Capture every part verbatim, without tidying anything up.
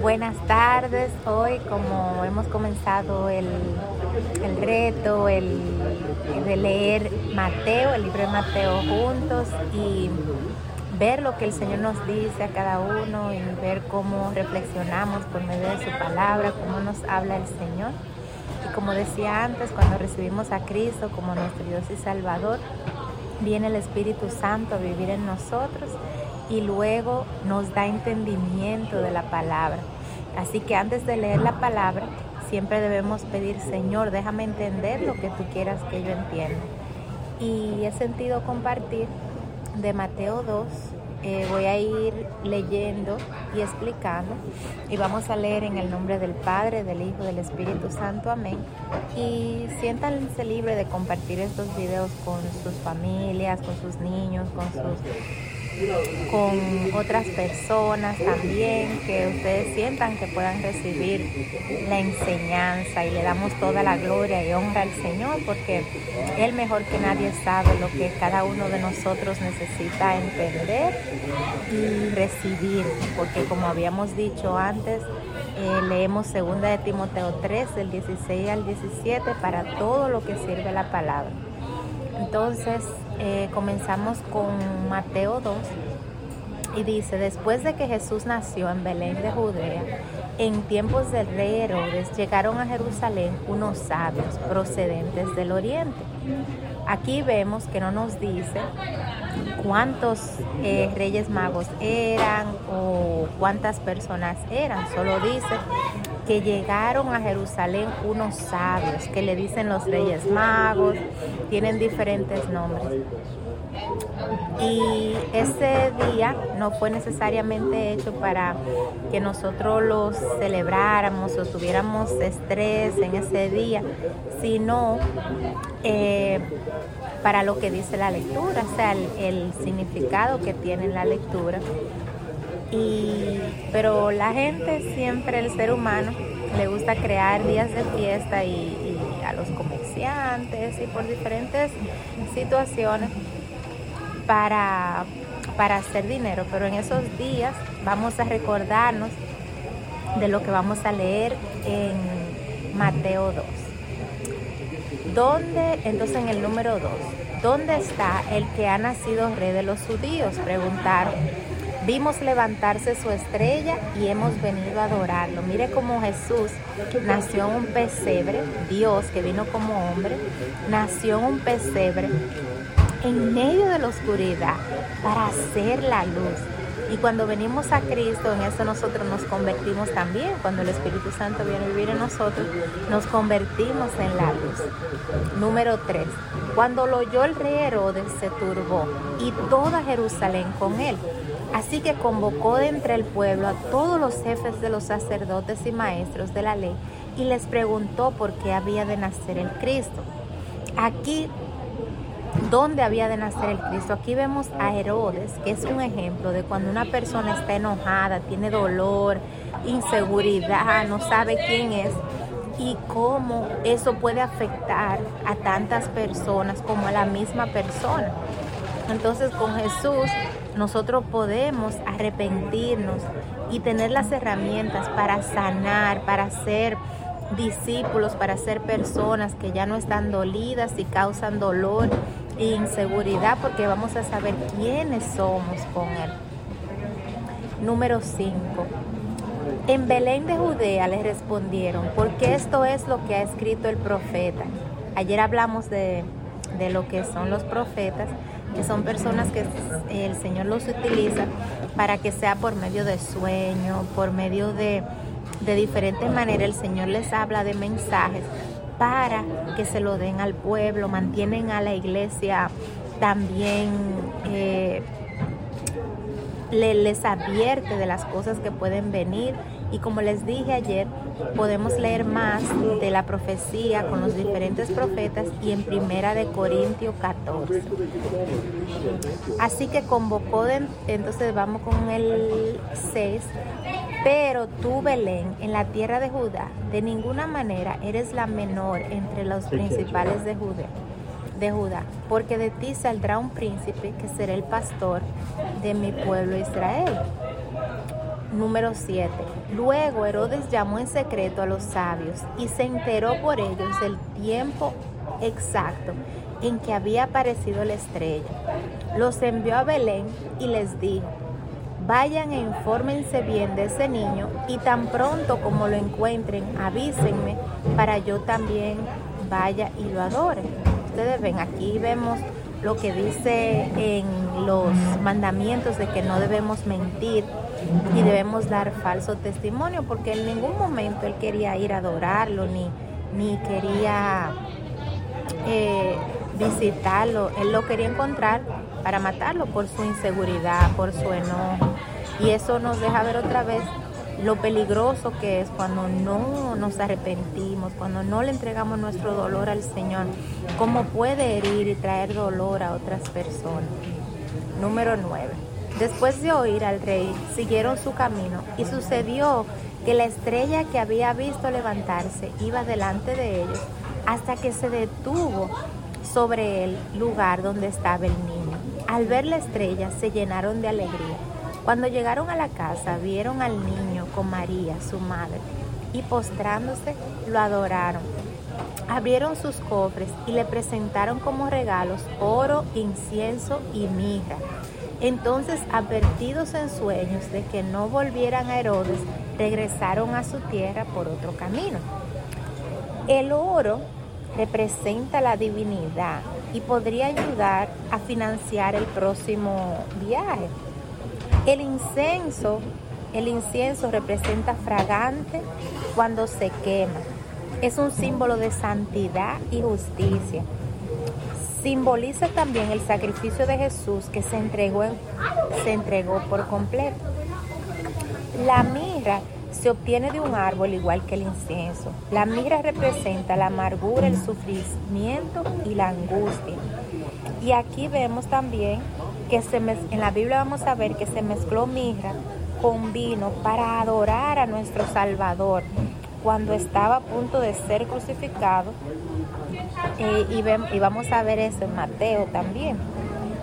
Buenas tardes. Hoy, como hemos comenzado el, el reto el, de leer Mateo, el libro de Mateo juntos y ver lo que el Señor nos dice a cada uno y ver cómo reflexionamos por medio de su palabra, cómo nos habla el Señor. Y como decía antes, cuando recibimos a Cristo como nuestro Dios y Salvador, viene el Espíritu Santo a vivir en nosotros y luego nos da entendimiento de la palabra. Así que antes de leer la palabra, siempre debemos pedir, Señor, déjame entender lo que tú quieras que yo entienda. Y he sentido compartir de Mateo dos, eh, voy a ir leyendo y explicando. Y vamos a leer en el nombre del Padre, del Hijo, del Espíritu Santo. Amén. Y siéntanse libres de compartir estos videos con sus familias, con sus niños, con sus... con otras personas también, que ustedes sientan que puedan recibir la enseñanza, y le damos toda la gloria y honra al Señor, porque Él mejor que nadie sabe lo que cada uno de nosotros necesita entender y recibir, porque como habíamos dicho antes, eh, leemos segunda de Timoteo tres, del dieciséis al diecisiete, para todo lo que sirve la palabra. Entonces, eh, comenzamos con Mateo dos y dice: después de que Jesús nació en Belén de Judea, en tiempos del rey Herodes, llegaron a Jerusalén unos sabios procedentes del oriente. Aquí vemos que no nos dice cuántos eh, reyes magos eran o cuántas personas eran, solo dice que llegaron a Jerusalén unos sabios, que le dicen los Reyes Magos, tienen diferentes nombres. Y ese día no fue necesariamente hecho para que nosotros los celebráramos o tuviéramos estrés en ese día, sino eh, para lo que dice la lectura, o sea, el, el significado que tiene la lectura. Y, pero la gente siempre, el ser humano, le gusta crear días de fiesta y, y a los comerciantes y por diferentes situaciones para, para hacer dinero. Pero en esos días vamos a recordarnos de lo que vamos a leer en Mateo dos. ¿Dónde? Entonces, en el número dos, ¿dónde está el que ha nacido rey de los judíos?, preguntaron. Vimos levantarse su estrella y hemos venido a adorarlo. Mire cómo Jesús nació en un pesebre, Dios que vino como hombre, nació en un pesebre en medio de la oscuridad para hacer la luz. Y cuando venimos a Cristo, en eso nosotros nos convertimos también. Cuando el Espíritu Santo viene a vivir en nosotros, nos convertimos en la luz. Número tres. Cuando lo oyó el rey Herodes, se turbó, y toda Jerusalén con él. Así que convocó de entre el pueblo a todos los jefes de los sacerdotes y maestros de la ley, y les preguntó por qué había de nacer el Cristo. Aquí, ¿dónde había de nacer el Cristo? Aquí vemos a Herodes, que es un ejemplo de cuando una persona está enojada, tiene dolor, inseguridad, no sabe quién es, y cómo eso puede afectar a tantas personas como a la misma persona. Entonces, con Jesús nosotros podemos arrepentirnos y tener las herramientas para sanar, para ser discípulos, para ser personas que ya no están dolidas y causan dolor e inseguridad, porque vamos a saber quiénes somos con Él. Número cinco. En Belén de Judea le respondieron, porque esto es lo que ha escrito el profeta. Ayer hablamos de, de lo que son los profetas, que son personas que el Señor los utiliza para que sea por medio de sueño, por medio de, de diferentes maneras. El Señor les habla de mensajes para que se lo den al pueblo, mantienen a la iglesia también, eh, le, les advierte de las cosas que pueden venir. Y como les dije ayer, podemos leer más de la profecía con los diferentes profetas y en primera de Corintios catorce. Así que convocó, de, entonces vamos con el seis. Pero tú, Belén, en la tierra de Judá, de ninguna manera eres la menor entre los principales de Judá, de Judá, porque de ti saldrá un príncipe que será el pastor de mi pueblo Israel. Número siete. Luego Herodes llamó en secreto a los sabios y se enteró por ellos el tiempo exacto en que había aparecido la estrella. Los envió a Belén y les dijo: vayan e infórmense bien de ese niño, y tan pronto como lo encuentren, avísenme para yo también vaya y lo adore. Ustedes ven, aquí vemos lo que dice en los mandamientos de que no debemos mentir y debemos dar falso testimonio, porque en ningún momento él quería ir a adorarlo, ni, ni quería eh, visitarlo. Él lo quería encontrar para matarlo por su inseguridad, por su enojo. Y eso nos deja ver otra vez lo peligroso que es cuando no nos arrepentimos, cuando no le entregamos nuestro dolor al Señor, cómo puede herir y traer dolor a otras personas. Número nueve. Después de oír al rey, siguieron su camino, y sucedió que la estrella que había visto levantarse iba delante de ellos hasta que se detuvo sobre el lugar donde estaba el niño. Al ver la estrella se llenaron de alegría. Cuando llegaron a la casa, vieron al niño con María, su madre, y postrándose lo adoraron. Abrieron sus cofres y le presentaron como regalos oro, incienso y mirra. Entonces, advertidos en sueños de que no volvieran a Herodes, regresaron a su tierra por otro camino. El oro representa la divinidad y podría ayudar a financiar el próximo viaje. El incienso, el incienso representa fragante cuando se quema. Es un símbolo de santidad y justicia. Simboliza también el sacrificio de Jesús que se entregó, se entregó por completo. La mirra se obtiene de un árbol igual que el incienso. La mirra representa la amargura, el sufrimiento y la angustia. Y aquí vemos también que se mez... en la Biblia vamos a ver que se mezcló mirra con vino para adorar a nuestro Salvador cuando estaba a punto de ser crucificado. Eh, y, ve... y vamos a ver eso en Mateo también.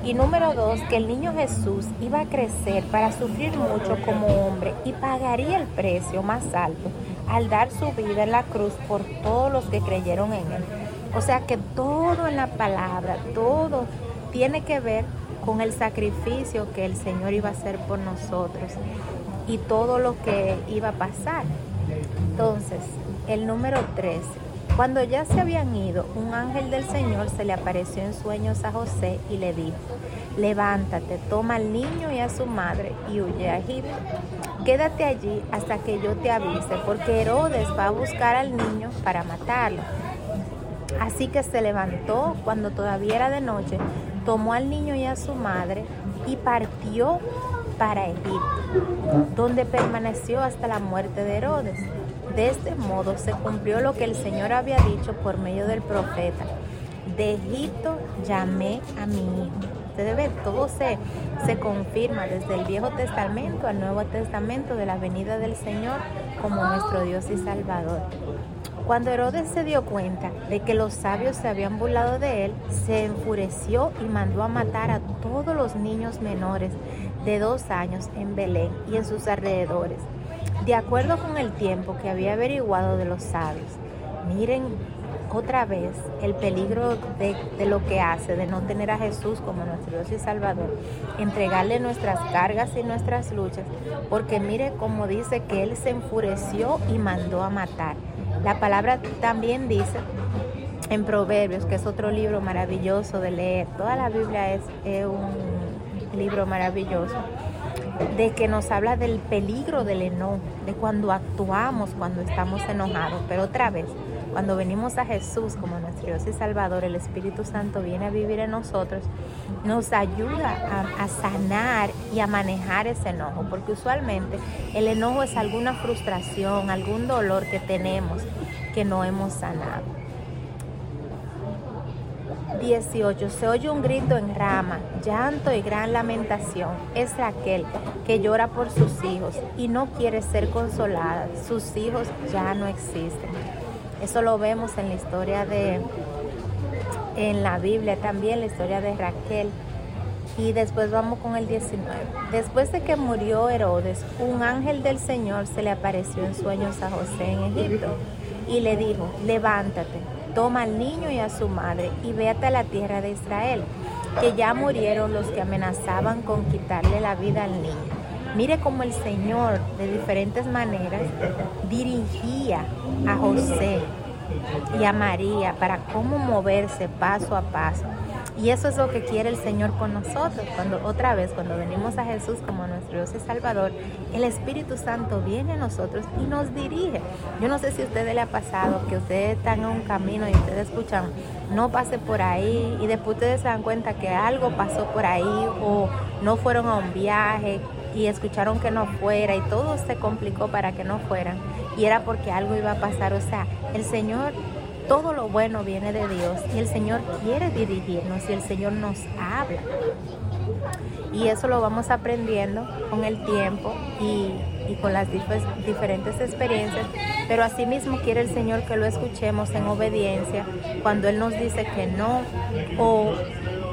Y número dos, que el niño Jesús iba a crecer para sufrir mucho como hombre y pagaría el precio más alto al dar su vida en la cruz por todos los que creyeron en él. O sea que todo en la palabra, todo tiene que ver con el sacrificio que el Señor iba a hacer por nosotros y todo lo que iba a pasar. Entonces, el número trece. Cuando ya se habían ido, un ángel del Señor se le apareció en sueños a José y le dijo: levántate, toma al niño y a su madre y huye a Egipto. Quédate allí hasta que yo te avise, porque Herodes va a buscar al niño para matarlo. Así que se levantó cuando todavía era de noche, tomó al niño y a su madre y partió para Egipto, donde permaneció hasta la muerte de Herodes. De este modo se cumplió lo que el Señor había dicho por medio del profeta: de Egipto llamé a mi hijo. Ustedes ven, todo se, se confirma desde el Viejo Testamento al Nuevo Testamento de la venida del Señor como nuestro Dios y Salvador. Cuando Herodes se dio cuenta de que los sabios se habían burlado de él, se enfureció y mandó a matar a todos los niños menores de dos años en Belén y en sus alrededores, de acuerdo con el tiempo que había averiguado de los sabios. Miren otra vez el peligro de, de lo que hace, de no tener a Jesús como nuestro Dios y Salvador, entregarle nuestras cargas y nuestras luchas, porque mire cómo dice que él se enfureció y mandó a matar. La palabra también dice en Proverbios, que es otro libro maravilloso de leer, toda la Biblia es, es un libro maravilloso, de que nos habla del peligro del enojo, de cuando actuamos, cuando estamos enojados. Pero otra vez, cuando venimos a Jesús como nuestro Dios y Salvador, el Espíritu Santo viene a vivir en nosotros, nos ayuda a, a sanar y a manejar ese enojo, porque usualmente el enojo es alguna frustración, algún dolor que tenemos que no hemos sanado. dieciocho. Se oye un grito en Rama, llanto y gran lamentación. Es Raquel que llora por sus hijos y no quiere ser consolada. Sus hijos ya no existen. Eso lo vemos en la historia de, en la Biblia también, la historia de Raquel. Y después vamos con el diecinueve. Después de que murió Herodes, un ángel del Señor se le apareció en sueños a José en Egipto y le dijo: levántate, toma al niño y a su madre y vete a la tierra de Israel, que ya murieron los que amenazaban con quitarle la vida al niño. Mire cómo el Señor, de diferentes maneras, dirigía a José y a María para cómo moverse paso a paso. Y eso es lo que quiere el Señor con nosotros. Cuando otra vez, cuando venimos a Jesús como nuestro Dios y Salvador, el Espíritu Santo viene a nosotros y nos dirige. Yo no sé si a ustedes les ha pasado que ustedes están en un camino y ustedes escuchan, no pase por ahí, y después ustedes se dan cuenta que algo pasó por ahí o no fueron a un viaje y escucharon que no fuera y todo se complicó para que no fueran, y era porque algo iba a pasar. O sea, el Señor... todo lo bueno viene de Dios y el Señor quiere dirigirnos y el Señor nos habla. Y eso lo vamos aprendiendo con el tiempo y, y con las dif- diferentes experiencias. Pero asimismo quiere el Señor que lo escuchemos en obediencia cuando Él nos dice que no, o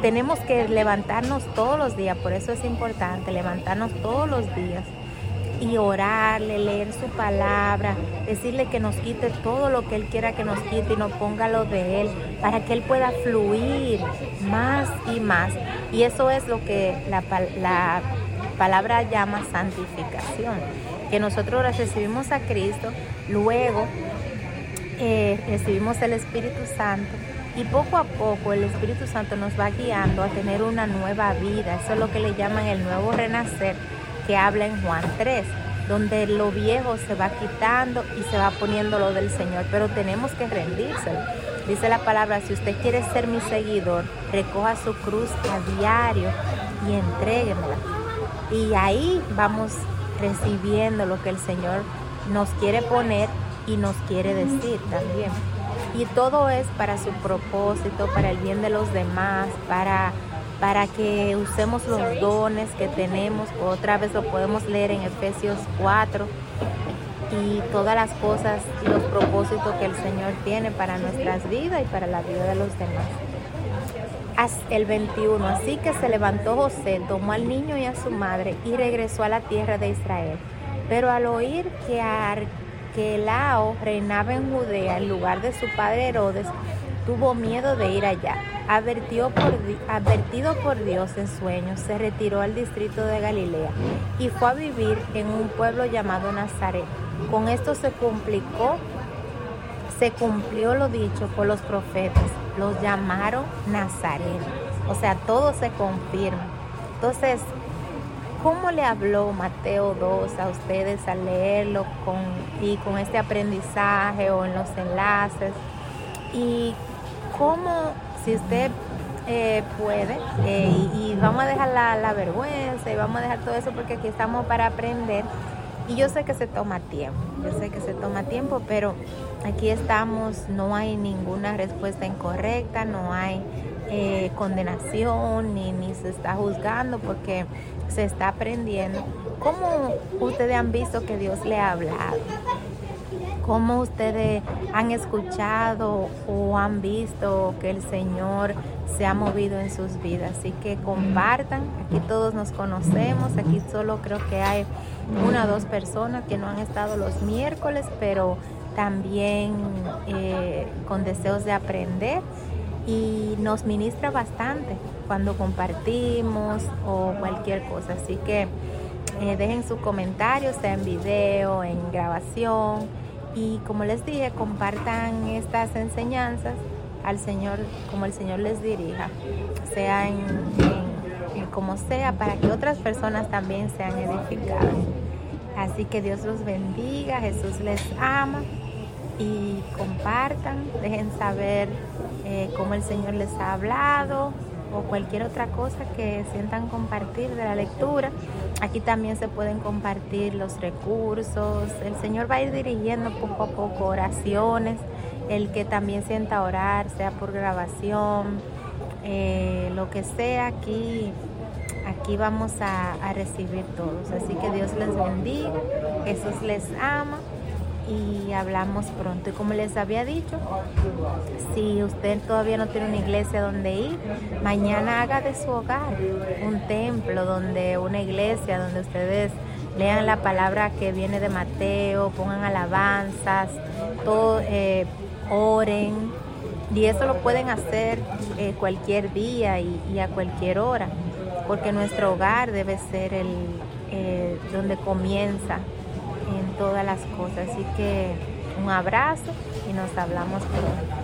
tenemos que levantarnos todos los días. Por eso es importante levantarnos todos los días y orarle, leer su palabra, decirle que nos quite todo lo que Él quiera que nos quite y nos ponga lo de Él, para que Él pueda fluir más y más. Y eso es lo que la, la palabra llama santificación, que nosotros recibimos a Cristo, luego eh, recibimos el Espíritu Santo, y poco a poco el Espíritu Santo nos va guiando a tener una nueva vida. Eso es lo que le llaman el nuevo renacer, que habla en Juan tres, donde lo viejo se va quitando y se va poniendo lo del Señor, pero tenemos que rendírselo. Dice la palabra: si usted quiere ser mi seguidor, recoja su cruz a diario y entréguemela. Y ahí vamos recibiendo lo que el Señor nos quiere poner y nos quiere decir también. Y todo es para su propósito, para el bien de los demás, para... para que usemos los dones que tenemos. Otra vez lo podemos leer en Efesios cuatro, y todas las cosas y los propósitos que el Señor tiene para nuestras vidas y para la vida de los demás. El veintiuno, así que se levantó José, tomó al niño y a su madre y regresó a la tierra de Israel. Pero al oír que Arquelao reinaba en Judea en lugar de su padre Herodes, tuvo miedo de ir allá. Advertido por, advertido por Dios en sueños, se retiró al distrito de Galilea y fue a vivir en un pueblo llamado Nazaret. Con esto se complicó, se cumplió lo dicho por los profetas. Los llamaron nazarenos. O sea, todo se confirma. Entonces, ¿cómo le habló Mateo dos a ustedes al leerlo con, y con este aprendizaje o en los enlaces? Y cómo, si usted eh, puede, eh, y, y vamos a dejar la, la vergüenza y vamos a dejar todo eso, porque aquí estamos para aprender. Y yo sé que se toma tiempo, yo sé que se toma tiempo, pero aquí estamos, no hay ninguna respuesta incorrecta, no hay eh, condenación, ni, ni se está juzgando, porque se está aprendiendo. ¿Cómo ustedes han visto que Dios le ha hablado? ¿Cómo ustedes han escuchado o han visto que el Señor se ha movido en sus vidas? Así que compartan, aquí todos nos conocemos, aquí solo creo que hay una o dos personas que no han estado los miércoles, pero también eh, con deseos de aprender, y nos ministra bastante cuando compartimos o cualquier cosa. Así que eh, dejen sus comentarios, sea en video, en grabación. Y como les dije, compartan estas enseñanzas al Señor, como el Señor les dirija, sea en, en, en como sea, para que otras personas también sean edificadas. Así que Dios los bendiga, Jesús les ama, y compartan, dejen saber eh, cómo el Señor les ha hablado o cualquier otra cosa que sientan compartir de la lectura. Aquí también se pueden compartir los recursos. El Señor va a ir dirigiendo poco a poco oraciones. El que también sienta orar, sea por grabación, eh, lo que sea, aquí, aquí vamos a, a recibir todos. Así que Dios les bendiga, Jesús les ama, y hablamos pronto. Y como les había dicho, si usted todavía no tiene una iglesia donde ir, mañana haga de su hogar un templo, donde una iglesia, donde ustedes lean la palabra que viene de Mateo, pongan alabanzas, todo, eh, oren. Y eso lo pueden hacer eh, cualquier día y, y a cualquier hora, porque nuestro hogar debe ser el eh, donde comienza en todas las cosas. Así que un abrazo y nos hablamos pronto.